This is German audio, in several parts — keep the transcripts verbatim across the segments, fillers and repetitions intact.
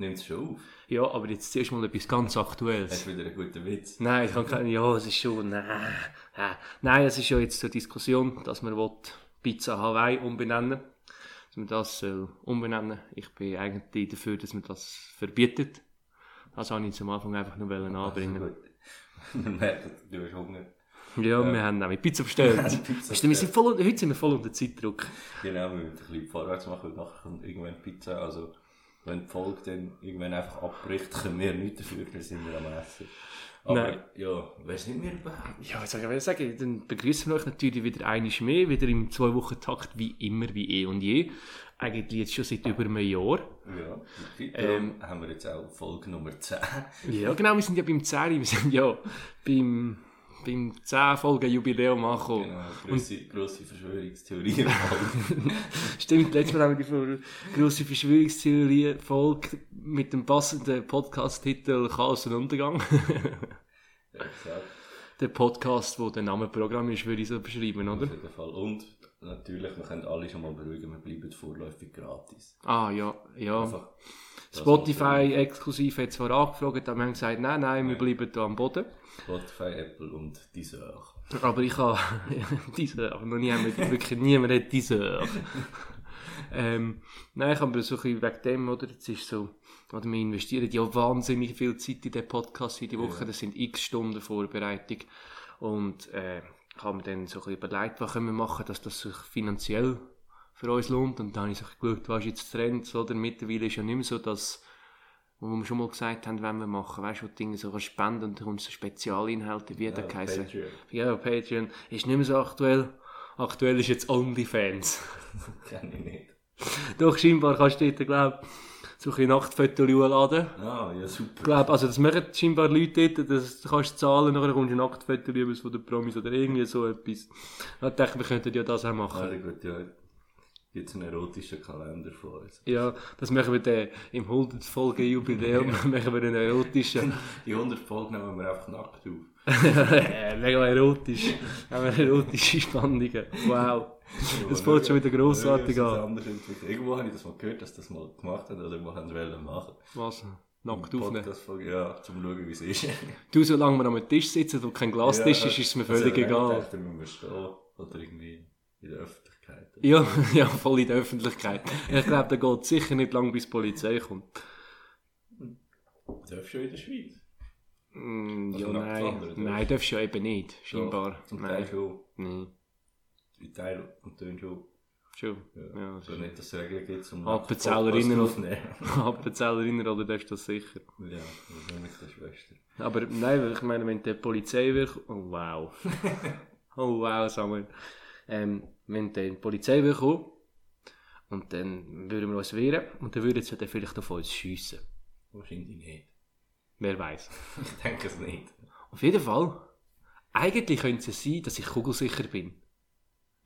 Nimmt es schon auf? Ja, aber jetzt zuerst mal etwas ganz Aktuelles. Hast du wieder einen guten Witz? Nein, ich kann keinen. Ja, es ist schon... Äh, äh. Nein, es ist ja jetzt zur Diskussion, dass man Pizza Hawaii umbenennen, dass man das äh, umbenennen. Ich bin eigentlich dafür, dass man das verbietet. Das wollte ich zum Anfang einfach nur anbringen. Also gut. Man merkt, du hast Hunger. Ja, ja, wir haben nämlich Pizza bestellt. Pizza bestellt. Wir sind voll, heute sind wir voll unter Zeitdruck. Genau, wir müssen ein bisschen vorwärts machen, weil nachher kommt irgendwann Pizza. Also wenn die Folge dann irgendwann einfach abbricht, können wir nichts dafür, dann sind wir am Essen. Aber nein. Ja, wer sind wir überhaupt? Ja, ich würde sagen, dann begrüßen wir euch natürlich wieder einmal mehr, wieder im Zwei-Wochen-Takt, wie immer, wie eh und je. Eigentlich jetzt schon seit über einem Jahr. Ja, ähm, haben wir jetzt auch Folge Nummer zehn. Ja, genau, wir sind ja beim zehn, wir sind ja beim... beim zehn-Folgen-Jubiläum angekommen. Genau, grosse, grosse Verschwörungstheorien. Stimmt, letztes Mal haben wir die grosse Verschwörungstheorien-Folge mit dem passenden Podcast-Titel «Chaos und Untergang». Exakt. Der Podcast, wo der Name Programm ist, würde ich so beschreiben, oder? Auf jeden Fall. Und natürlich, wir können alle schon mal beruhigen, wir bleiben vorläufig gratis. Ah, ja, ja. Einfach, Spotify exklusiv hat zwar angefragt, aber wir haben gesagt, nein, nein, wir nein. bleiben hier am Boden. Spotify, Apple und Deezer. Aber ich habe Deezer, aber noch nie haben wir wirklich niemand hat Deezer. ähm, nein, ich habe so ein bisschen wegen dem, oder? Jetzt ist so, oder wir investieren ja wahnsinnig viel Zeit in den Podcast jede Woche, ja. Das sind x Stunden Vorbereitung. Und äh, haben wir dann so ein bisschen überlegt, was können wir machen, dass das sich finanziell für uns lohnt. Und dann habe ich so geschaut, was ist jetzt Trend, oder? Mittlerweile ist ja nicht mehr so, dass, wo wir schon mal gesagt haben, wenn wir machen, weißt du, wo Dinge so spenden und dann kommen so Spezialinhalte wie der Kaiser. Ja, Patreon ist nicht mehr so aktuell. Aktuell ist jetzt OnlyFans. Kenn ich nicht. Doch, scheinbar kannst du dort, glaube ich, so ein bisschen Nachtfotos laden. Ah, ja, super. Glaub, also das machen scheinbar Leute dort, das kannst du zahlen, nachher kommst du Nachtfotos über von den Promis oder irgendwie so etwas. Ich dachte, wir könnten ja das auch machen. Ja, gut, ja. Jetzt einen erotischen Kalender von uns. Ja, das machen wir dann im hundert-Folgen-Jubiläum. Machen wir einen erotischen. Die hundert Folgen nehmen wir einfach nackt auf. Mega erotisch. Haben wir erotische Spannungen. Wow. Das fällt schon wieder grossartig an. Irgendwo habe ich das mal gehört, dass das mal gemacht hat oder wo haben sie wollen machen. Was? Nackt aufnehmen? Ja, zum schauen, wie es ist. Du, solange wir am Tisch sitzen und kein Glastisch ja, ist, ist es mir völlig also, egal. Ich dachte, wir müssen stehen oder irgendwie in der Öffentlichkeit. Ja, ja, voll in der Öffentlichkeit. Ich glaube, da geht es sicher nicht lang, bis die Polizei kommt. Darfst du ja in der Schweiz? Mm, also ja, nein. Nein, darfst du ja eben nicht, scheinbar. Ja, zum Teil nein. schon. Nein. Zum Teil und Tönen schon. Schon? Ja, ja, so nicht, dass es Regeln gibt, um Appenzellerinnen aufzunehmen. Appenzellerinnen, oder darfst du das sicher? Ja, das ist nicht der Schwester. Aber nein, ich meine, wenn die Polizei wird... Oh, wow. Oh, wow, Samuel. Ähm, wenn dann die Polizei kommen und dann würden wir uns wehren und dann würden sie dann vielleicht auf uns schiessen. Wahrscheinlich nicht. Wer weiß? Ich denke es nicht. Auf jeden Fall, eigentlich könnte es sein, dass ich kugelsicher bin.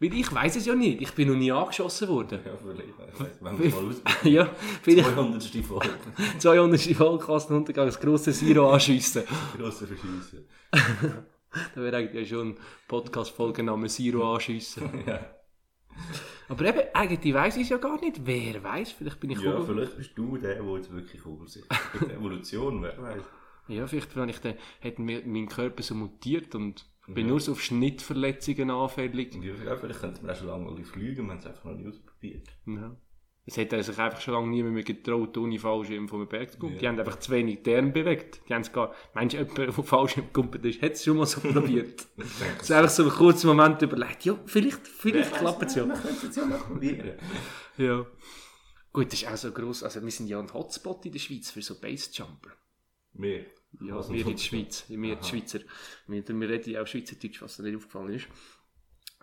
Weil ich weiss es ja nicht, ich bin noch nie angeschossen worden. Ja, vielleicht, wenn wir mal ausprobieren. Ja, vielleicht. zweihundert Folge. zweihundert Folge, Chaos und Untergang, das grosse Siro anschiessen. Das grosse Verschiessen. Da wäre eigentlich schon eine Podcast-Folge namens Siro anschiessen. Ja. Aber eben, eigentlich weiss ich es ja gar nicht. Wer weiss, vielleicht bin ich ja, Kugel. Vielleicht bist du der, der jetzt wirklich kugelsicher ist. Mit der Evolution, wer weiss. Ja, vielleicht wenn ich den, hat mein Körper so mutiert und ja. bin nur so auf Schnittverletzungen anfällig. Ja, vielleicht könnten wir auch schon lange alle fliegen, wir haben es einfach noch nie ausprobiert. Ja. Es hätte sich einfach schon lange niemand mehr getraut, ohne Fallschirm vom Berg zu kommen. Ja. Die haben einfach zu wenig die Arme bewegt. Die haben es gar... Meinst du, jemand, der Fallschirm gekumpelt ist, hat es schon mal so probiert? Es ist einfach so einen kurzen Moment überlegt, ja, vielleicht, vielleicht klappt es ja. Wir können es ja mal probieren. Ja. Gut, das ist auch so gross. Also wir sind ja ein Hotspot in der Schweiz für so Basejumper. Wir? Ja, was wir in der Schweiz. Wir Schweizer. Wir, wir reden auch Schweizerdeutsch, was dir nicht aufgefallen ist.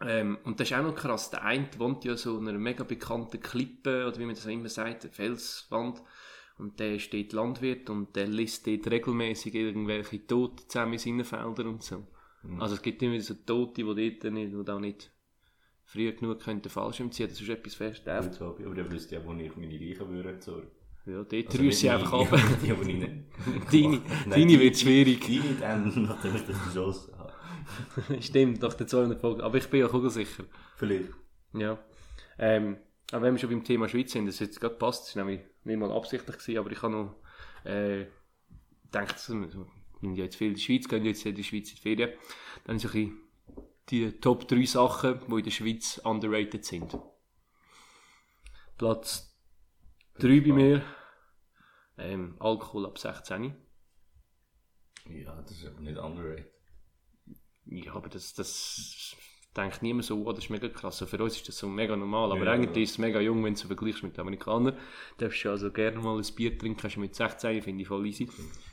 Ähm, und das ist auch noch krass, der eine wohnt ja so in einer mega bekannten Klippe, oder wie man das immer sagt, eine Felswand, und der ist dort Landwirt und der liest dort regelmäßig irgendwelche Tote zusammen in seinen Feldern und so. Mhm. Also es gibt immer so Tote, die dort nicht, die auch nicht früh genug könnten Fallschirm ziehen, das ist etwas fest. Ja, aber der wüsste ja, wo ich meine Leichen würde zurück. Ja, dort also rührst du einfach ab. Die, aber nicht. Deine, deine wird schwierig. Deine dann natürlich das Geschoss. Stimmt, nach den zweihundert Folgen. Aber ich bin ja kugelsicher. Vielleicht. Ja. Ähm, Aber wenn wir schon beim Thema Schweiz sind, das jetzt gerade passt, das war nämlich nicht mal absichtlich gewesen, aber ich habe noch äh, gedacht, wenn ja jetzt viel in die Schweiz gehen, jetzt in die Schweiz in die Ferien, dann sind so ein bisschen die Top drei Sachen, die in der Schweiz underrated sind. Platz drei bei mir, ähm, Alkohol ab sechzehn. Ja, das ist aber nicht underrated. Ja, aber das, das denkt niemand so, oh, das ist mega krass. Für uns ist das so mega normal, aber ja, eigentlich ja. Ist es mega jung, wenn du es vergleichst mit den Amerikanern. Du darfst ja also gerne mal ein Bier trinken, kannst du mit sechzehn, finde ich voll easy.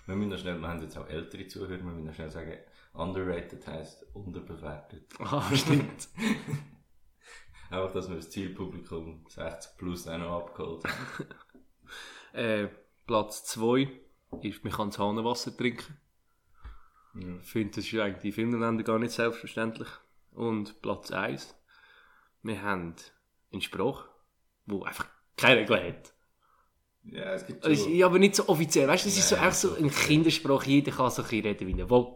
Wir müssen noch schnell, wir haben jetzt auch ältere Zuhörer, wir müssen noch schnell sagen, underrated heisst unterbewertet. Ah, stimmt. Einfach, dass wir das Zielpublikum sechzig plus auch noch abgeholt haben. äh, Platz zwei ist, man kann das Hahnenwasser trinken. Ja. Ich finde, das ist eigentlich in vielen Ländern gar nicht selbstverständlich. Und Platz eins, wir haben einen Spruch, der einfach keine Regeln hat. Ja, es gibt schon. Also, ja, aber nicht so offiziell. Weißt du, das ist so, einfach so ein Kinderspruch, jeder kann so ein bisschen reden, wie er will.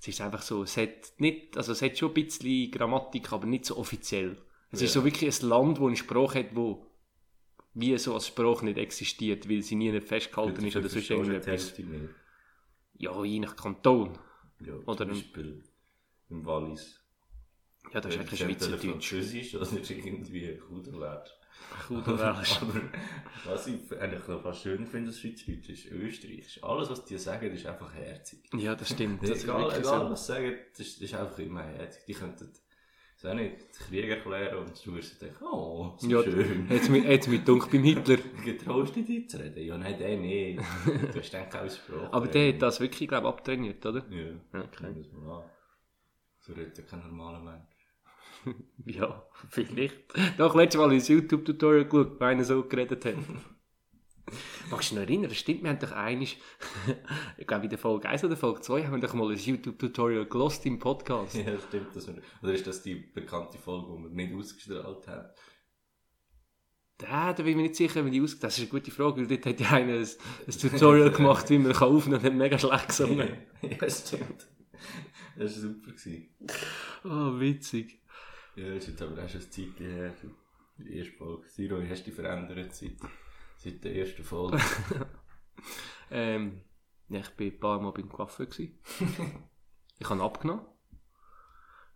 Es ist einfach so, es hat, nicht, also es hat schon ein bisschen Grammatik, aber nicht so offiziell. Es ja. ist so wirklich ein Land, wo ein Spruch hat, wo wie so als Spruch nicht existiert, weil sie nie festgehalten ist oder so irgendetwas. Ja, je nach Kanton. Ja, oder zum Beispiel im, im Wallis. Ja, das ja, ist ja kein Schweizerdeutsch. Französisch, das ist irgendwie Kuderlärsch. Kuderlärsch. Aber was ich eigentlich noch fast schön finde, das Schweizerdeutsch ist Österreichisch. Alles, was die sagen, ist einfach herzig. Ja, das stimmt. Das egal, egal was sie sagen, das ist einfach immer herzig. Die könnten so auch nicht den Krieg erklären und du wirst denken, oh, so ja, schön. Jetzt mit, jetzt mit Dunk beim Hitler. Getraust du dich zu reden? Ja, nein, der nicht. Du hast dann keine Sprache. Aber der hat das wirklich, glaube ich, abtrainiert, oder? Ja, ja, okay. Ich das mal an. So redet ja kein normaler Mensch. Ja, vielleicht. Doch, letztes Mal ins YouTube-Tutorial geschaut, weil einer so geredet hat. Magst du dich noch erinnern? Stimmt, wir haben doch einmal, ich glaube in der Folge eins oder Folge zwei, haben wir doch mal ein YouTube-Tutorial gelost im Podcast. Ja, stimmt. Dass wir, oder ist das die bekannte Folge, die wir nicht ausgestrahlt haben? Da, da bin ich mir nicht sicher, wie die ausgestrahlt. Das ist eine gute Frage, weil dort hat ja einer ein, ein Tutorial gemacht, wie man aufnehmen kann, und hat mega schlecht gesungen. Ja, stimmt. Das war super. Oh, witzig. Ja, das ist jetzt aber auch schon ein Zeit her. Die erste Folge. Siro, wie hast du dich verändert seit... Seit der ersten Folge. ähm, ich war ein paar Mal beim Coiffeur. Ich habe abgenommen.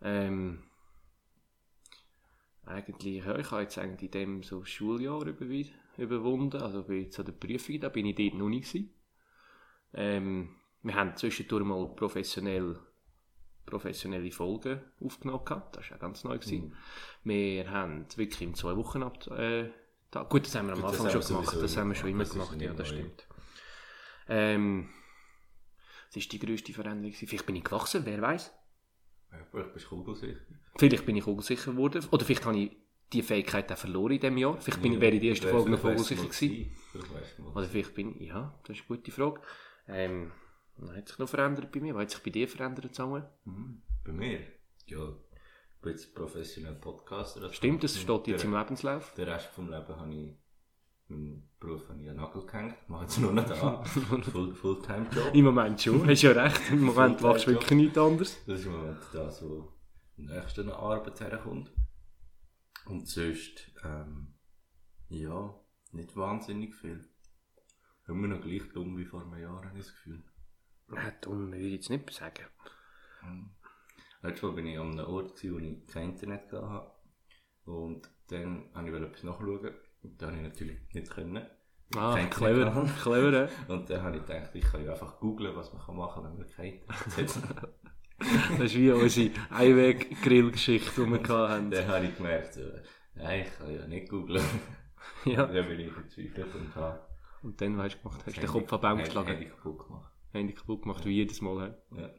Ähm, eigentlich, ja, ich habe jetzt eigentlich in dem so Schuljahr überwunden. Also bei so der Prüfung, da bin ich dort noch nicht gewesen. Ähm, wir haben zwischendurch mal professionell, professionelle Folgen aufgenommen gehabt. Das war auch ganz neu gewesen. Mhm. Wir haben wirklich in zwei Wochen ab. Äh, Da, gut, das haben wir am Anfang schon gemacht, das haben wir schon immer gemacht, ja, das stimmt. Ähm, das war die grösste Veränderung. Vielleicht bin ich gewachsen, wer weiss. Vielleicht bist du kugelsicher. Vielleicht bin ich kugelsicher geworden, oder vielleicht habe ich diese Fähigkeit auch verloren in diesem Jahr. Vielleicht bin ich, wäre ich in der ersten Folge noch kugelsicher gewesen. Oder vielleicht bin ich, ja, das ist eine gute Frage. Ähm, was hat sich noch verändert bei mir? Was hat sich bei dir verändert, Samuel? Mhm. Bei mir? Ja. Ich bin jetzt professioneller Podcaster. Stimmt, das steht jetzt im Lebenslauf. Den Rest vom Leben habe ich, meinen Beruf habe ich an den Nagel gehängt. Ich mache jetzt nur noch da. Full, Fulltime-Job. Im Moment schon, hast ja recht. Im Moment machst du wirklich nichts anderes. Das ist im Moment das, wo am nächsten Arbeit herkommt. Und sonst, ähm, ja, nicht wahnsinnig viel. Immer noch gleich dumm wie vor einem Jahr, habe ich das Gefühl. Nein, dumm würde ich jetzt nicht sagen. Hm. Letztes Mal war ich an einem Ort, wo ich kein Internet hatte. Und dann wollte ich etwas nachschauen. Und das konnte ich natürlich nicht. Können, ah, clever, clever. Und dann habe ich gedacht, ich kann ja einfach googeln, was man machen kann, wenn man kein Internet hat. Das ist wie unsere Einweg-Grill-Geschichte, die wir hatten. Dann habe ich gemerkt, nein, ich kann ja nicht googeln. Ja. Dann bin ich verzweifelt und habe... Und dann, was hast du gemacht? Hast du den Kopf an den Baum geschlagen? Habe ich kaputt gemacht. Habe ich kaputt gemacht, wie jedes Mal. Ja.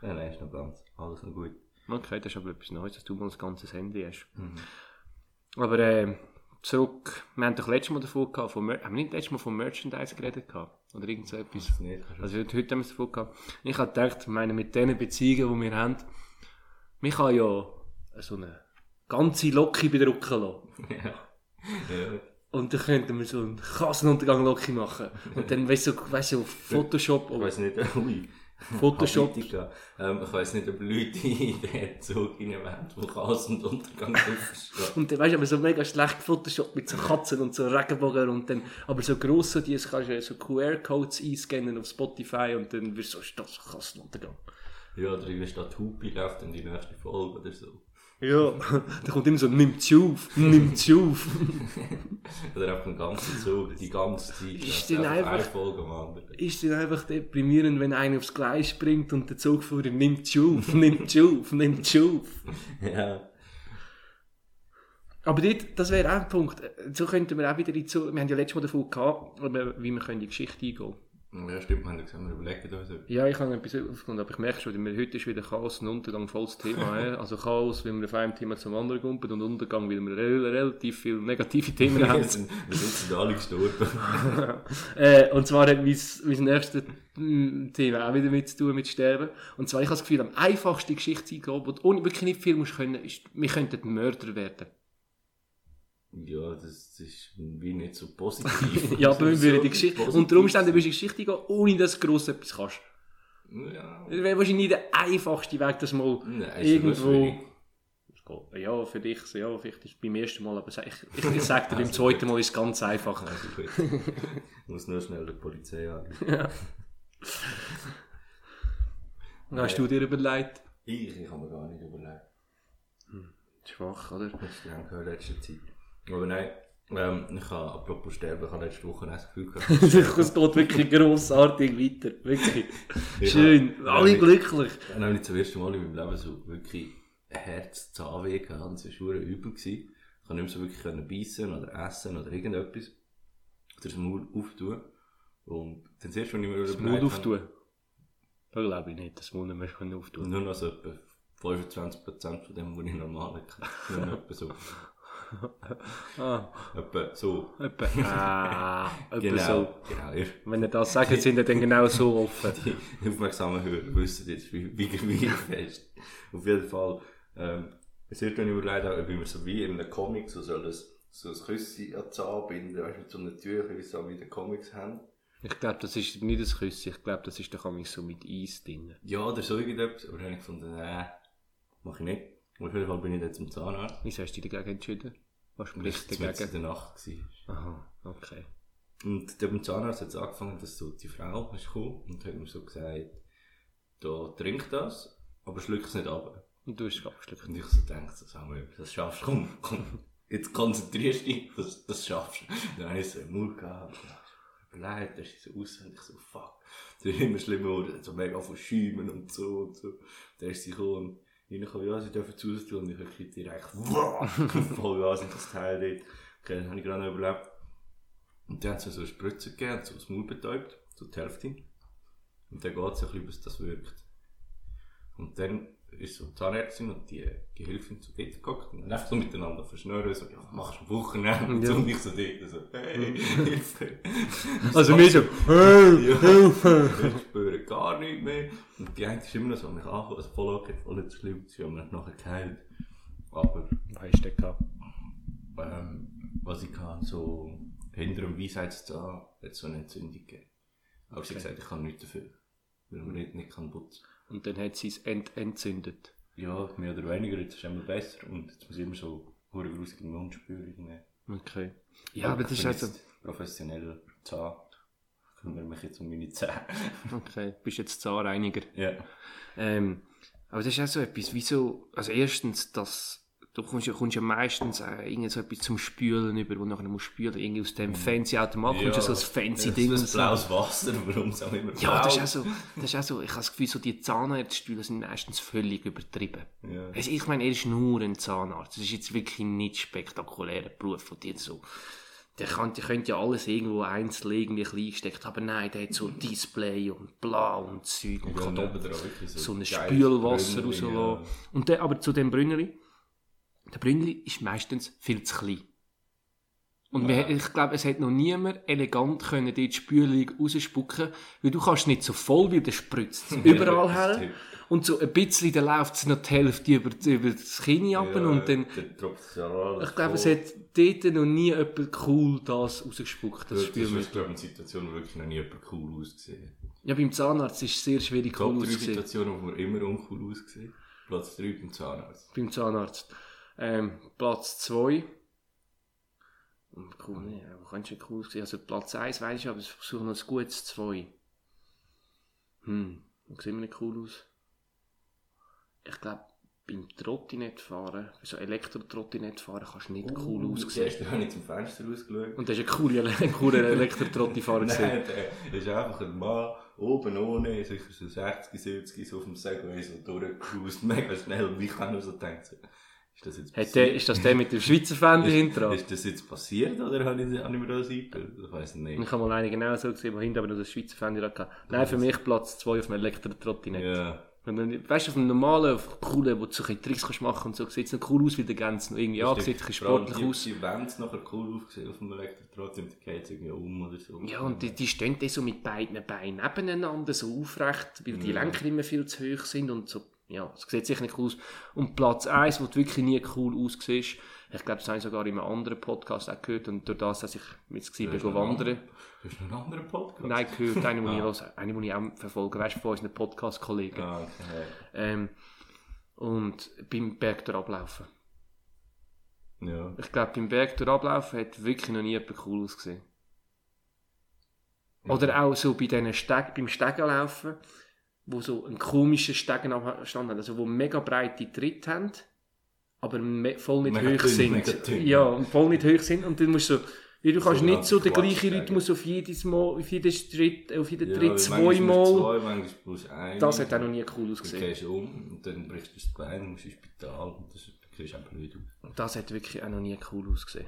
Ja, nein, ist noch ganz. Alles noch gut. Okay, das ist aber etwas Neues, dass du mal ein ganzes Handy hast. Mhm. Aber äh, zurück, wir haben doch letztes Mal davon gehabt, von Mer- haben wir nicht letztes Mal von Merchandise geredet gehabt? Oder irgend so etwas? Das nicht, also heute haben wir es davon gehabt. Ich habe gedacht, ich meine, mit diesen Beziehungen, die wir haben, man kann ja so eine ganze Locke bedrucken lassen. Ja. Ja. Und dann könnten wir so einen Chaos und Untergang Locke machen. Und dann, weißt du, so, weißt du, auf Photoshop... Ich weiss nicht, ui. Photoshop. Ähm, ich weiss nicht, ob Leute in den Zug rein wollen, wo Chaos und Untergang draufsteht. Und dann weißt du, aber so mega schlecht Photoshop mit so Katzen und so Regenbogen und dann, aber so gross so dies kannst du so Q R-Codes einscannen auf Spotify und dann wirst du so, das Chaos und Untergang. Ja, oder wenn statt Hupi läuft dann die nächste Folge oder so. Ja, da kommt immer so, nimm zu auf, nimm zu auf. Oder einfach den ganzen Zug, die ganze Zeit. Ist dann einfach, einfach deprimierend, wenn einer aufs Gleis springt und der Zug vorher nimmt zu auf, nimmt zu auf, nimmt zu auf. Ja. Aber dort, das wäre auch ein Punkt, so könnten wir auch wieder in Zug, wir haben ja letztes Mal davon gehabt, wie wir in die Geschichte eingehen können. Ja, stimmt, wir haben gesagt, wir überlegen uns etwas. Ja, ich habe etwas aufgefunden, aber ich merke schon, wir heute ist wieder Chaos und Untergang volles Thema. Also Chaos, weil wir von einem Thema zum anderen gumpen und Untergang, weil wir relativ viele negative Themen haben. Wir sind jetzt alle gestorben. äh, und zwar hat mein, mein nächstes Thema auch wieder mit zu tun, mit Sterben. Und zwar, ich habe das Gefühl, am einfachsten Geschichte eingehen, wo du ohne wirklich nicht viel musst können, ist, wir könnten Mörder werden. Ja, das ist wie nicht so positiv. Ja, aber wir würden die Geschichte. Unter Umständen würdest du die Geschichte gehen, ohne dass du gross etwas kannst. Ja. Das wäre wahrscheinlich der einfachste Weg, dass mal Nein, irgendwo. Ja, für dich, ja, vielleicht ist es beim ersten Mal, aber ich, ich, ich sage dir, beim zweiten Mal ist es ganz einfach. Also ich muss nur schnell die Polizei an. Ja. Hast du dir überlegt? Ich, ich habe mir gar nicht überlegt. Hm. Schwach, oder? Das ist lang in letzter Zeit. Aber nein, ähm, ich habe, apropos Sterben, ich habe letzte Woche auch das Gefühl gehabt. Es geht wirklich grossartig weiter, wirklich. Schön, ja, alle ich, glücklich. Ich habe zum ersten Mal in meinem Leben so wirklich Herz-Zahnweh gehabt, es war verdammt übel. Ich konnte nicht so wirklich beißen oder essen oder irgendetwas. Oder das Maul auftun. Und dann zuerst, wenn ich mir das Maul auftun? Da glaube ich nicht, das Maul nicht mehr auftun. Nur noch so etwa fünfundzwanzig Prozent von dem, was ich normal kenne. Nur etwa so. Ah. Etwa so. Etwa, ah, genau, so. Genau, ja. Wenn ihr das sagt, sind ihr dann genau so offen. Die aufmerksamen Hörer wissen jetzt, wie, wie fest. Auf jeden Fall, ähm, es wird mir überlegt, ob ich mir so wie in einem Comic so ein so Küsschen an die Zahn binden, weißt du, mit so einer Tür, wie sie auch in den Comics haben. Ich glaube, das ist nicht das Küsschen, ich glaube, das ist der Comic so mit Eis drin. Ja, oder so irgendetwas, aber dann habe ich gefunden, nein, mache ich nicht. Auf jeden Fall bin ich dann zum Zahnarzt. Wieso hast du dich dagegen entschieden? Was spricht dagegen? Das war in der Nacht. Aha, okay. Und beim Zahnarzt hat es angefangen, dass so die Frau ist gekommen und hat mir so gesagt, da trink das, aber schluck es nicht ab. Und du hast es abgeschluckt. Und ich so denke, Samuel, das schaffst du, komm, komm, jetzt konzentrierst du dich, das, das schaffst du. Dann habe ich so einen Mund gehabt, überlegt, dann ist sie so aus und ich so, fuck. Das ist immer schlimmer geworden, so mega von Schäumen und so und so. Dann ist sie gekommen. Reinkommen, ja, sie dürfen zu tun und ich habe direkt voll ja, sind das Teil dort. Okay, das habe ich gerade noch überlebt. Und dann hat es mir so eine Spritze gegeben, so das Maul betäubt, so die Hälfte. Und dann geht es ein bisschen, bis das wirkt. Und dann ist so die Zahnärztin und die Gehilfin zu dort geguckt und dann einfach so miteinander verschnüren, so, ja, machst du am Wochenende? Ja. Und ich so dort, so, hey, Hilfe. Also mir so, hey, Hilfe. Ja, ich spüre gar nichts mehr. Und die eine ist immer noch so, mich angekommen, also voll okay, voll nicht so schlimm, sie haben mich nachher geheilt. Aber... Was hast du denn gehabt? Ähm, was ich hatte, so hinter dem Weisheitszahn hat es so eine Entzündung gegeben. Aber okay. Sie hat gesagt, ich kann nichts dafür, weil man nicht, nicht kann putzen. Und dann hat sie es ent- entzündet. Ja, mehr oder weniger, jetzt ist es immer besser und jetzt muss ich immer so eine grusige Mundspürung. Okay. Ja, aber das ist also... Professioneller Zahn. Ich kümmere mich jetzt um meine Zähne. Okay, du bist jetzt Zahnreiniger. Ja. Yeah. Ähm, aber das ist auch so etwas, wieso... Also erstens, dass du kommst ja, kommst ja meistens irgend so etwas zum Spülen über, wo du nachher musst spülen, irgendwie aus dem fancy Automat, ja, kommst du ja so ein fancy Ding. Das blaues Wasser, warum es auch immer blau. Ja, das ist auch so, das ist auch so, ich habe das Gefühl, so die Zahnarztstühle sind meistens völlig übertrieben. Ja. Also ich meine, er ist nur ein Zahnarzt, das ist jetzt wirklich nicht spektakulärer Beruf von dir so. Der könnte ja alles irgendwo einzeln irgendwie klein gesteckt, aber nein, der hat so ein Display und bla und Zeug und kann da so ein Spülwasser rauslassen. Ja. Und der, aber zu dem Brünneli, der Brünnli ist meistens viel zu klein. Und ja. wir, ich glaube, es hat noch niemand elegant können dort die Spülung rausspucken, weil du kannst nicht so voll, weil der spritzt überall her. Und so ein bisschen, dann läuft es noch die Hälfte über, über das Kinn ab. Ja, und dann, dann ich glaube, es hat dort noch nie jemand cool das rausgespuckt. Das, das ist, glaube ich, eine Situation, wo wirklich noch nie jemand cool ausgesehen Ja, beim Zahnarzt ist es sehr schwierig, cool auszusehen. Top drei Situationen, wo wir immer uncool aussehen. Platz drei beim Zahnarzt. Beim Zahnarzt. Ähm, Platz zwei. Cool, ne? Wo kannst du denn cool aussehen? Also Platz eins weiss ich, aber ich versuche noch ein gutes zwei. Hm, wo sehen wir nicht cool aus? Ich glaube, beim Trottinett fahren, bei so Elektro-Trottinett fahren, kannst du nicht uh, cool aussehen. Du hast ja nicht zum Fenster rausgeschaut. Und das ist ein cooler, cooler Elektro-Trotti-Fahrer. Nein, der ist einfach ein Mann, oben ohne, sicher so sechzig, siebzig, so auf dem Segway, so durchgecruised, mega schnell, und ich kann nur so denken. Ist das jetzt passiert? Der, ist das der mit dem Schweizer Fender hinten dran? Ist das jetzt passiert oder habe ich, habe ich mir das eingebildet? Ich weiss nicht. Ich habe mal einen genau so gesehen, wo hinten aber noch das Schweizer Fender hatte. Nein, für mich Platz zwei auf dem Elektro-Trottinett. Ja. Dann, weißt du, auf einem normalen, auf coolen, wo du so Tricks kannst machen kannst, so, sieht es noch cool aus, weil der Gänse noch irgendwie ansieht, ja, sportlich die, aus. Die Wände nachher cool aufgesehen auf dem Elektrotrott, dann geht es irgendwie um oder so. Ja, und die, die stehen dann so mit beiden Beinen nebeneinander, so aufrecht, weil die ja. Lenker immer viel zu hoch sind und so. Ja, es sieht sicher nicht cool aus. Und Platz eins, wo du wirklich nie cool aussiehst, ich glaube, das habe ich sogar in einem anderen Podcast auch gehört, und durch das, dass ich jetzt war, bin wandern. Das ist ein anderer Podcast? Neinen gehört, einen muss ah. ich, ich auch verfolgen, weißt du, von unseren Podcast-Kollegen. Ah, okay. ähm, und beim Berg durchablaufen. Ja. Ich glaube, beim Berg durchablaufen hat wirklich noch nie jemand cool ausgesehen. Mhm. Oder auch so bei diesen Steg, beim Stegenlaufen, wo so einen komischen Stegenstand haben, also wo mega breite Tritte haben, aber me- voll nicht mega hoch dünn, sind. Ja, voll nicht hoch sind und dann musst du so, weil du so kannst nicht so den gleichen Rhythmus auf jedes Mal, auf jeden Schritt, auf jeden Tritt ja, zweimal. Zwei, plus ein. Das hat auch noch nie cool ausgesehen. Dann gehst du um und dann brichst du das Bein und musst ins Spital und das siehst einfach blöd aus. Das hat wirklich auch noch nie cool ausgesehen.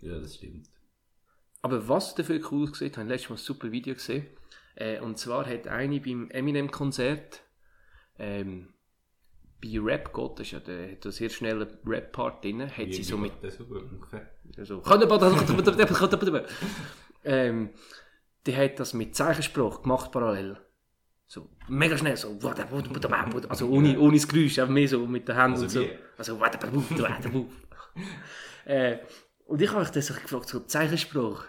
Ja, das stimmt. Aber was dafür cool ausgesehen, habe ich letztes Mal ein super Video gesehen. Äh, und zwar hat eine beim Eminem-Konzert ähm, bei Rap-Gott, das ist ja der, hat sehr schnelle Rap-Part drin, hat wie sie so mit... Das so, ähm, die hat das mit Zeichensprache gemacht, parallel. So, mega schnell, so... Also ohne, ohne das Geräusch, einfach mehr so mit den Händen also und so. Wie? Also... äh, und ich habe mich dann so gefragt, so Zeichensprache.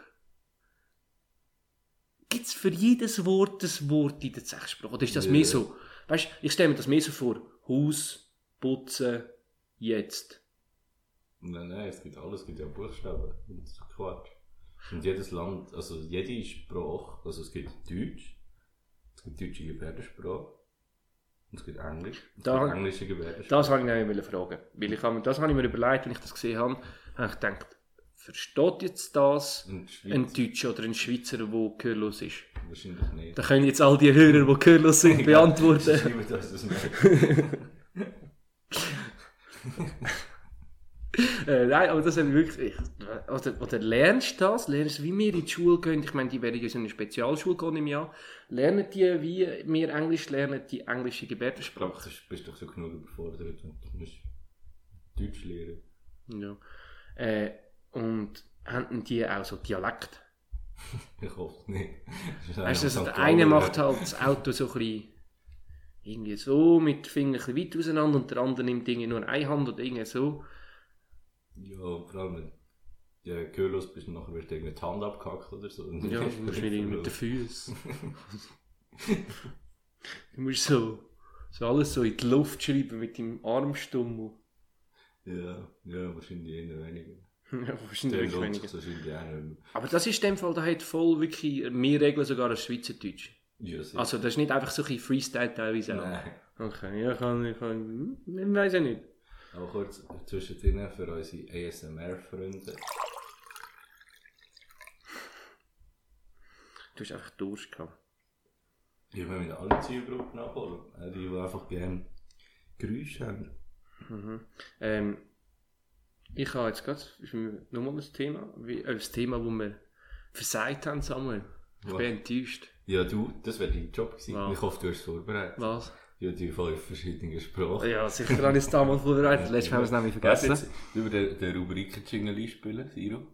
Gibt es für jedes Wort ein Wort in der Zeichensprache? Oder ist das yeah. mehr so? Weißt du, ich stelle mir das mehr so vor. Haus, putzen, jetzt. Nein, nein, es gibt alles. Es gibt ja Buchstaben. Das ist Quatsch. Und jedes Land, also jede Sprache, also es gibt Deutsch, es gibt deutsche Gebärdensprache und es gibt Englisch. Es da, gibt englische Gebärdensprache. Das wollte ich nämlich fragen. Weil ich habe, das habe ich mir überlegt, wenn ich das gesehen habe, habe ich gedacht, versteht jetzt das ein, ein Deutscher oder ein Schweizer, der gehörlos ist? Wahrscheinlich nicht. Da können jetzt all die Hörer, die gehörlos sind, beantworten. Das ist nicht, dass das äh, nein, aber das ist wirklich... Ich, oder, oder lernst du das? Lernst du, wie wir in die Schule gehen? Ich meine, die werden in so eine Spezialschule gehen im Jahr. Lernen die, wie wir Englisch lernen, die englische Gebärdensprache? Du bist doch so genug überfordert. Du musst Deutsch lernen. Ja. Äh, Und haben die auch so Dialekt? Ich hoffe nicht. Weißt du, also der eine macht halt das Auto so ein bisschen irgendwie so mit den Fingern ein bisschen weit auseinander und der andere nimmt Dinge nur eine Hand oder irgendwie so. Ja, vor allem wenn du gehörlos bist und nachher wird irgendwie die Hand abgehackt oder so. Und ja, du musst wieder mit den Füßen. Du musst so, so alles so in die Luft schreiben mit deinem Armstummel. Ja, ja, wahrscheinlich eher weniger. Ja, wahrscheinlich weniger. Aber das ist in dem Fall, da hat voll wirklich mehr Regeln sogar als Schweizerdeutsch. Ja, also das ist nicht einfach so ein Freestyle teilweise. Nein. Okay, ja, kann ich, kann ich weiss ja nicht. Aber kurz zwischendrin für unsere A S M R-Freunde. Du hast einfach Durst gehabt. Ja, wir müssen alle Zielgruppen abholen, die, die einfach gerne Geräusche haben. Mhm. Ähm, Ich habe jetzt gerade nochmal ein Thema, wie, äh, das Thema, das wir versagt haben, Samuel. Ich Was? bin enttäuscht. Ja, du, das wäre dein Job gewesen. Was? Ich hoffe, du hast es vorbereitet. Was? Ja, die fünf verschiedenen Sprachen. Ja, sicher habe ich es damals vorbereitet. Letztes Mal haben wir es nämlich vergessen. Jetzt über den, den Rubriken-Jingle spielen, Siro?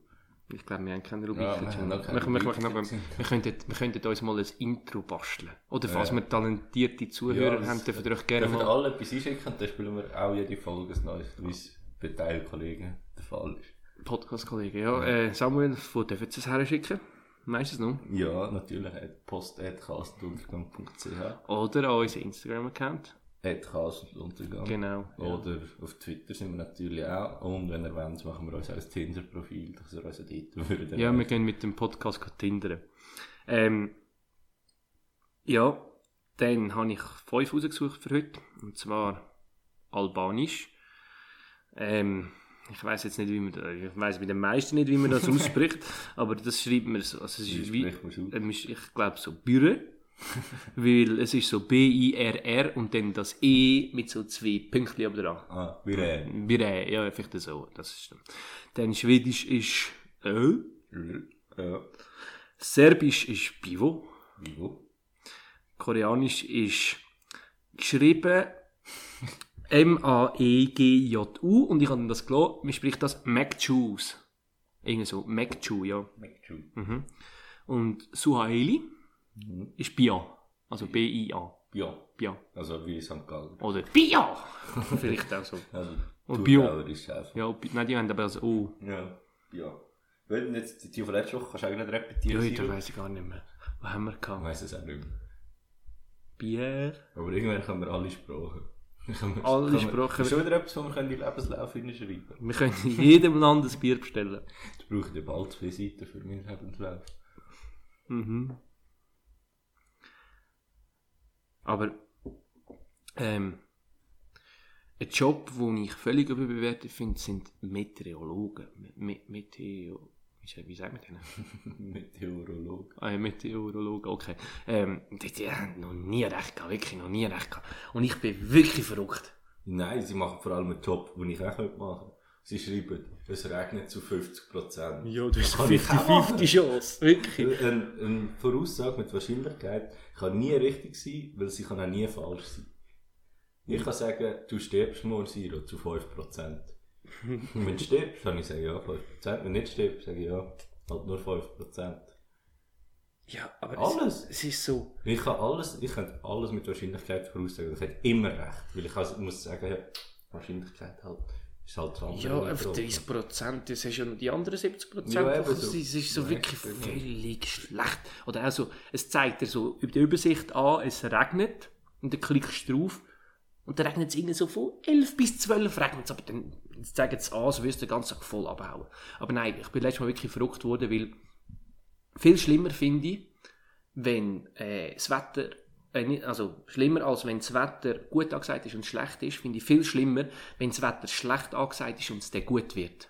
Ich glaube, wir haben keine Rubriken-Jingle. Ja, wir, wir, wir könnten uns mal ein Intro basteln. Oder falls ja. wir talentierte Zuhörer ja, haben, dürfen wir euch gerne mal... alle etwas einschicken, dann spielen wir auch jede Folge ein neues Quiz. Teilkollegen der Fall ist. Podcast-Kollegen, ja. ja. Äh, Samuel, wo dürfen Sie es herschicken? Meinst du es noch? Ja, natürlich. post at chaos und untergang punkt c h Oder an unseren Instagram-Account. Chaos und Untergang. Genau. Oder ja. Auf Twitter sind wir natürlich auch. Und wenn ihr wollt, machen wir uns auch ein Tinder-Profil, dass ihr uns dort würdet. Ja, wir gehen mit dem Podcast tindern. Ähm, ja, dann habe ich fünf rausgesucht für heute. Und zwar Albanisch. Ähm, ich weiss jetzt nicht, wie man das, ich weiss bei den meisten nicht, wie man das ausspricht, aber das schreibt man so. Also es ist wie, äh, ich glaube so Birre, weil es ist so B I R R und dann das E mit so zwei Pünktchen ab dran. Ah, Birre. Birre, ja, vielleicht so. Das ist dann. Dann Schwedisch ist Ö. Ja. Serbisch ist Pivo. Pivo. Koreanisch ist geschrieben M A E G J U und ich habe das gelassen, man spricht das Magchus. Irgendwie so, Magchu, ja. Magchu. Mhm. Und Suhaeli mhm. ist Bia, also B I A. Bia. Bia. Also wie Sankt Gallen. Oder Bia! Vielleicht auch so. Also, oder Bio. Ist ja, B- nein, die haben aber das O. Ja, Bia. Wenn jetzt die von letzter Woche kannst du auch nicht repetieren. Ja, das weiss ich gar nicht mehr. Was haben wir gehabt? Ich weiss es auch nicht mehr. Bier. Aber irgendwann können wir alle Sprachen. Wir, alle Sprachen. Ist schon wieder etwas, wo wir in den Lebenslauf hinschreiben können. Wir können in jedem Land ein Bier bestellen. Ich brauche bald zwei Seiten für meinen Lebenslauf. Mhm. Aber ähm, ein Job, den ich völlig überbewertet finde, sind Meteorologen. Me- Meteo... Wie sagt man denn? Meteorologe. Ah ja, Meteorologe, okay. Ähm, die, die haben noch nie recht gehabt, wirklich noch nie recht gehabt. Und ich bin wirklich verrückt. Nein, sie machen vor allem einen Job, den ich auch machen könnte. Sie schreiben, es regnet zu fünfzig Prozent. Ja, das ist eine fünfzig fünfzig Chance, wirklich. Eine, eine Voraussage mit Wahrscheinlichkeit kann nie richtig sein, weil sie kann auch nie falsch sein. Ich kann sagen, du stirbst morgen, Siro, zu fünf Prozent. Und wenn du stirbst, dann sage ich ja fünf Prozent. Wenn du nicht stirbst, sage ich ja, halt nur fünf Prozent. Ja, aber alles. Es, es ist so. Ich kann alles, ich könnte alles mit Wahrscheinlichkeit voraussagen. Ich hätte immer recht. Weil ich muss sagen, ja, Wahrscheinlichkeit halt, ist halt dran. Ja, auf dreißig Prozent, das hast ja noch die anderen siebzig Prozent. Ja, also, es ist so wirklich völlig schlecht. Oder auch so, es zeigt dir so über die Übersicht an, es regnet und dann klickst du drauf. Und dann regnet es irgendwie so von elf bis zwölf regnet es, aber dann zeigen sie es an, so wirst du den ganzen Tag voll abhauen. Aber nein, ich bin letztes Mal wirklich verrückt worden, weil viel schlimmer finde ich, wenn äh, das Wetter, äh, also schlimmer als wenn das Wetter gut angesagt ist und schlecht ist, finde ich viel schlimmer, wenn das Wetter schlecht angesagt ist und es dann gut wird.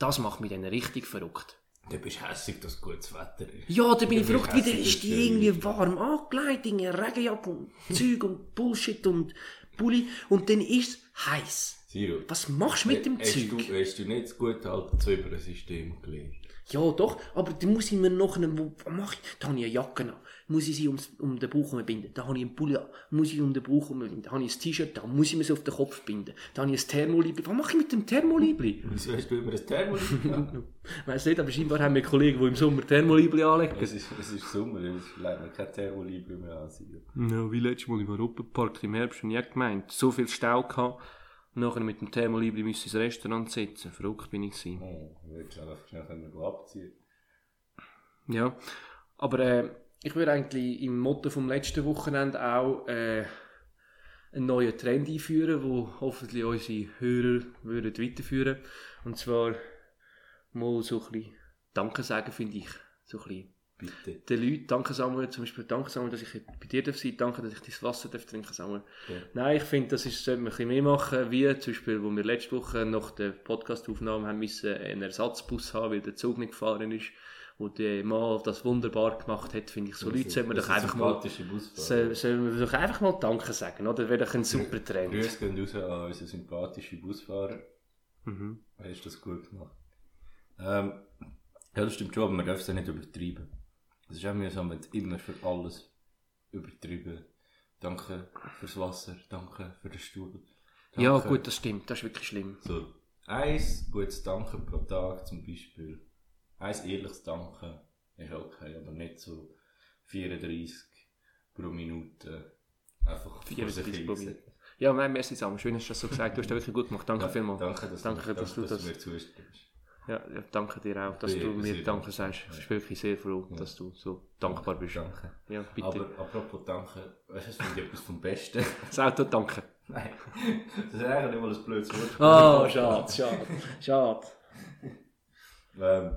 Das macht mich dann richtig verrückt. Dann bist du hässig, dass gutes Wetter ist. Ja, dann bin ich verrückt, wieder ist die irgendwie warm angelegt, in Regenjacke und Zeug und Bullshit und Pulli. Und dann ist es heiß. Siro, was machst du mit dem Zeug? Hast du, hast du nicht das gute alte Zwiebelsystem gelernt? Ja, doch, aber dann muss ich mir noch einen, was mache ich? Da habe ich eine Jacke an, muss ich sie ums, um den Bauch binden. Da habe ich einen Pulli an, muss ich um den Bauch binden. Da habe ich ein T-Shirt an, muss ich mir so auf den Kopf binden. Da habe ich ein Thermolibli. Was mache ich mit dem Thermolibli? Wieso hast du immer ein Thermolibli an? Ich weiss nicht, aber scheinbar haben wir Kollegen, die im Sommer Thermolibli anlegen. Es ist, es ist Sommer, es bleibt mir kein Thermolibli mehr ansehen. Ja, wie letztes Mal im Europapark im Herbst habe ich auch gemeint, so viel Stau gehabt. Nachher mit dem Thermolibli müsste ich ins Restaurant sitzen. Verrückt bin ich gewesen. Oh, ich glaube, einfach schnell können wir abziehen. Ja, aber äh, ich würde eigentlich im Motto vom letzten Wochenende auch äh, einen neuen Trend einführen, den hoffentlich unsere Hörer würden weiterführen würden. Und zwar mal so ein bisschen Danke sagen, finde ich. So ein bisschen. Bitte. Den Leuten, danke Samuel, zum Beispiel, danke Samuel, dass ich bei dir sein darf, danke, dass ich dein Wasser darf trinken darf, Samuel. Ja. Nein, ich finde, das ist, sollte man ein bisschen mehr machen, wie zum Beispiel, wo wir letzte Woche nach der Podcastaufnahme haben müssen einen Ersatzbus haben, weil der Zug nicht gefahren ist, wo der Mann das wunderbar gemacht hat, finde ich, so das Leute sollen wir doch einfach mal, sollen, sollen wir doch einfach mal Danke sagen, oder? Das wäre doch ein super Trend. Grüße gehen raus an unseren sympathischen Busfahrer. Mhm. Er hat das gut gemacht. Ähm, ja, das stimmt schon, aber man darf es ja nicht übertreiben. Es ist auch mühsam, wenn du immer für alles übertrieben. Danke fürs Wasser, danke für den Stuhl. Danke. Ja gut, das stimmt, das ist wirklich schlimm. So, ein gutes Danke pro Tag zum Beispiel. Ein ehrliches Danke ist okay, aber nicht so vierunddreißig pro Minute. Einfach vierunddreißig pro Minute. Ja, merci zusammen, schön hast du das so gesagt, du hast das wirklich gut gemacht, danke ja, vielmals. Danke, dass, danke, dass, dass, dass du das mir zustimmst. Ja, danke dir auch, dass bin du mir Danke sagst. Ich bin wirklich sehr froh, ja. dass du so dankbar bist. Danke. Ja, bitte. Aber apropos Danke, weißt du, das finde ich etwas vom Besten. Das Auto danken. Nein, das ist eigentlich nicht mal ein blödes Wort. Oh, schade, schade, schade. ähm,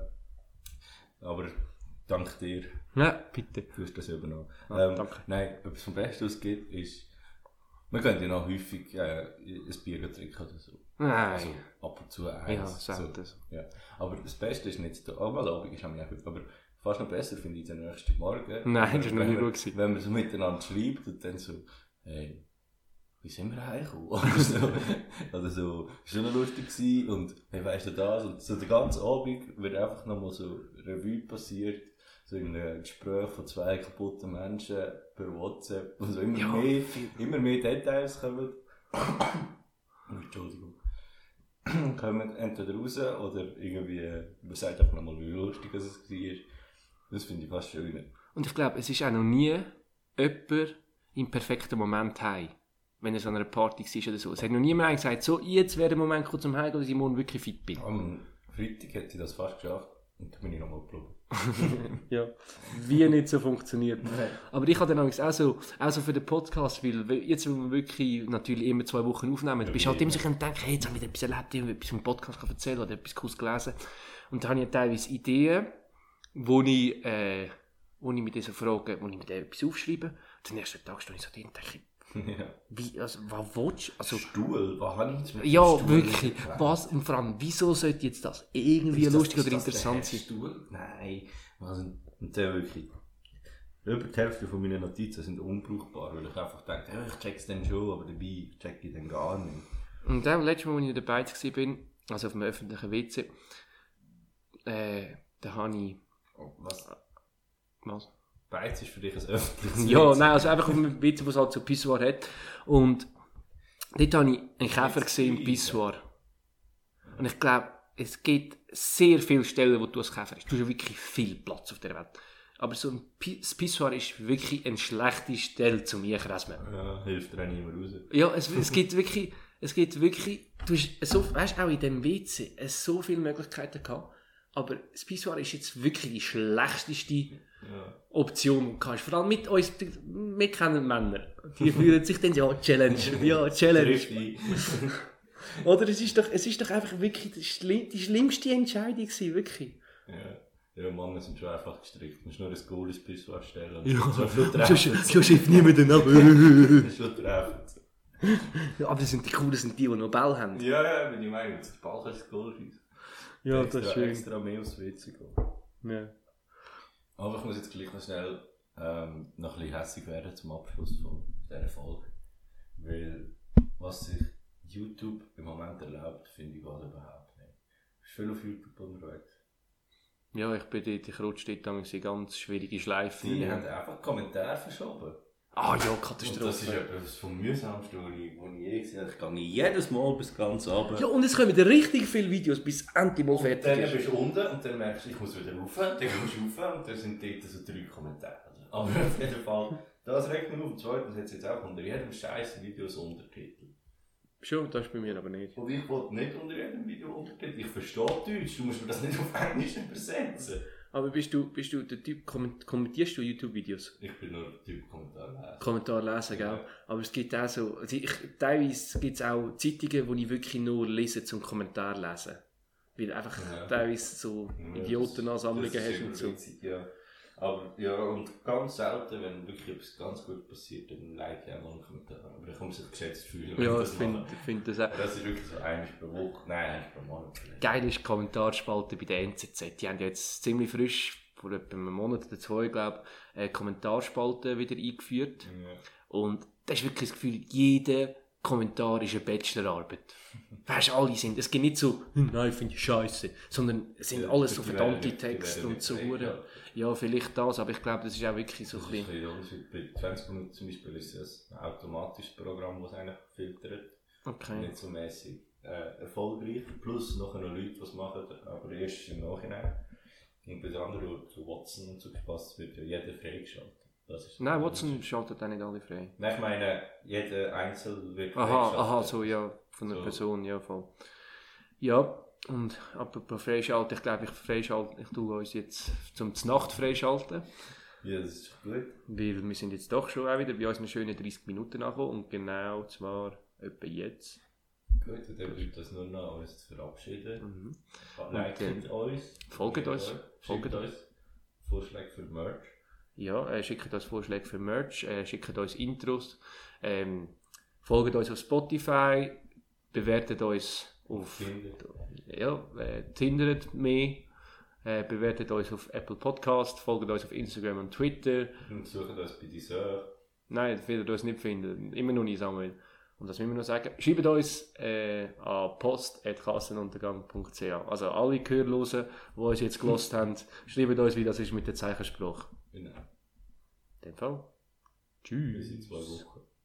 aber danke dir. Ja, bitte. Du hast das übernommen. Ah, ähm, danke. Nein, etwas vom Besten, was es gibt, ist, wir gehen ja noch häufig äh, ein Bier trinken oder so. Nein. Also ab und zu eins. Ja, selten so. Ja. Aber das Beste ist nicht, am Abend ist am Abend, aber fast noch besser finde ich den nächsten Morgen. Nein, das ist noch nicht gut gewesen. Wenn man so miteinander schreibt und dann so, hey, wie sind wir heimgekommen? Oder so, oder so, ist schon noch lustig gewesen und, hey, weißt du das? Und so den ganzen Abend wird einfach nochmal so Revue passiert. So ein Gespräch von zwei kaputten Menschen per WhatsApp und so immer, ja, mehr, immer mehr Details kommen. Entschuldigung. Kommen entweder raus oder irgendwie, man sagt einfach nochmal, wie lustig es war. Das finde ich fast schöner. Und ich glaube, es ist auch noch nie jemand im perfekten Moment heim, wenn er so an einer Party war oder so. Es hat noch niemand gesagt, so, jetzt wäre der Moment kurz zum Heim, dass ich morgen wirklich fit bin. Am Freitag hätte ich das fast geschafft. Und dann bin ich nochmal probiert. Ja, wie nicht so funktioniert. Nein. Aber ich habe dann auch so, auch so für den Podcast, weil jetzt, wo wir wirklich natürlich immer zwei Wochen aufnehmen, ja, du bist halt immer so, denken, hey, jetzt habe ich etwas erlebt, ich habe etwas vom Podcast erzählen oder etwas Cooles gelesen. Und da habe ich teilweise Ideen, wo ich, äh, wo ich mit dieser Frage, wo ich mit der etwas aufschreibe. Und den ersten Tag stehe ich so drin und denke, ja. Wie, also, was willst du? Also, Stuhl, was habe ich jetzt mit dem Stuhl? Ja, wirklich. Was, und vor allem, wieso sollte jetzt das irgendwie das, lustig das, oder interessant sein? Stuhl? Nein. Also, und dann wirklich, über die Hälfte von meinen Notizen sind unbrauchbar, weil ich einfach denke, hey, ich check's dann schon, aber dabei check ich dann gar nicht. Und dann, letztes Mal, als ich dabei war, also auf dem öffentlichen W C, äh, da habe ich... Oh, was? Was? Beiz ist für dich ein öffentliches Ja, nein, also einfach auf einem Witz, wo es halt so Pissoir hat. Und dort habe ich einen Käfer gesehen im Pissoir. Und ich glaube, es gibt sehr viele Stellen, wo du als Käfer hast. Du hast wirklich viel Platz auf der Welt. Aber so ein Pissoir ist wirklich eine schlechte Stelle zum Einkräsmen. Ja, hilft dir auch niemand raus. Ja, es, es gibt wirklich, es gibt wirklich, du hast so, weißt, auch in diesem W C so viele Möglichkeiten gehabt. Aber das Pissoir ist jetzt wirklich die schlechteste ja. Option. Vor allem mit uns, wir kennen Männer. Die fühlen sich dann, ja, Challenge, ja, Challenge. Oder es ist doch, es ist doch einfach wirklich die, schli- die schlimmste Entscheidung gewesen, wirklich. Ja. Ja, Männer sind schon einfach gestrickt. Du musst nur ein cooles Pissoir stellen und ja. so viel treffen. So schifft niemand ab. Schon treffend. Ja, aber das sind die Coolen, sind die, die noch Ball haben. Ja, ja, wenn ich meine, der Ball kann das Goal schiessen. Ja, extra, das ist schön. Extra mehr aufs W C gehen. Ja. Aber ich muss jetzt gleich noch schnell ähm, noch ein bisschen hässig werden zum Abschluss von dieser Folge. Weil, was sich YouTube im Moment erlaubt, finde ich gerade überhaupt nicht. Bist du viel auf YouTube unterwegs? Ja, ich bin dort, ich rutsche dort damals in ganz schwierige Schleifen. Die haben einfach Kommentare verschoben. Ah ja, Katastrophe. Und das ist etwas vom mühsamsten, was ich je gesehen habe. Ich gehe jedes Mal bis ganz runter. Ja, und es kommen richtig viele Videos, bis endlich mal fertig ist. Dann bist du unten und dann merkst du, ich muss wieder rauf. Dann kommst du rauf und dann sind dort so drei Kommentare. Aber auf jeden Fall, das regt mich auf. Zweitens hat es jetzt auch unter jedem scheiß Videos Untertitel. Schon, das ist bei mir aber nicht. Und ich wollte nicht unter jedem Video Untertitel. Ich verstehe Deutsch, du musst mir das nicht auf Englisch übersetzen. Aber bist du, bist du der Typ, kommentierst du YouTube-Videos? Ich bin nur der Typ Kommentarleser. Kommentarleser, gell? Ja. Aber es gibt auch so, also ich, teilweise gibt es auch Zeitungen, die ich wirklich nur lese zum Kommentar lesen. Weil einfach ja. teilweise so ja, Idiotenansammlungen hast und so. Witzig, ja. Aber ja, und ganz selten, wenn wirklich etwas ganz gut passiert, dann like ich auch mal einen Kommentar. Aber ich muss es geschätzt fühlen. Ja, ich finde find das auch. Das ist wirklich so einiges pro Woche. Nein, einiges pro Monat. Geil ist die Kommentarspalte bei der N Z Z. Die haben ja jetzt ziemlich frisch, vor etwa einem Monat oder zwei, glaube ich, eine Kommentarspalte wieder eingeführt. Ja. Und das ist wirklich das Gefühl, jeder Kommentar ist eine Bachelorarbeit. Weißt du, alle sind, es geht nicht so, nein, finde ich scheiße, sondern es sind ja, alles so verdammte Texte und so. Huren. Ja, vielleicht das, aber ich glaube, das ist auch wirklich so ein bisschen... Bei zwanzig Minuten zum Beispiel ist es ein automatisches Programm, das eigentlich filtert. Okay. Nicht so mäßig äh, erfolgreich. Plus noch Leute, die es machen, aber erst im Nachhinein. Und bei den anderen, zu Watson und so gepasst, wird ja jeder freigeschaltet. Nein, Watson schaltet auch nicht alle frei. Nein, ich meine, jeder Einzel wird aha, freigeschaltet. Aha, so ja, von einer so. Person, ja voll. Ja, Und apropos freischalten, ich glaube, ich freischalten, ich tue uns jetzt zum Znacht freischalten. Ja, das ist gut. Weil wir sind jetzt doch schon auch wieder bei uns eine schöne dreißig Minuten angekommen und genau zwar etwa jetzt. Gut, dann bleibt das nur noch, uns zu verabschieden. Mhm. Liken äh, uns. Folgt uns. Folgt uns. Vorschläge für Merch. Ja, äh, schickt uns Vorschläge für Merch, äh, schickt uns Intros. Ähm, folgt uns auf Spotify, bewertet uns auf ja, äh, Tinderet mehr, äh, bewertet uns auf Apple Podcast, folgt uns auf Instagram und Twitter. Und sucht uns bei Deezer. Nein, das werdet ihr uns nicht finden. Immer noch nicht, Samuel. Und das müssen wir noch sagen. Schreibt uns äh, an post at chaos und untergang punkt c h. Also alle Gehörlosen, die uns jetzt gelost haben, schreibt uns, wie das ist mit der Zeichensprache. Genau. In dem Fall. Tschüss. Bis in zwei Wochen.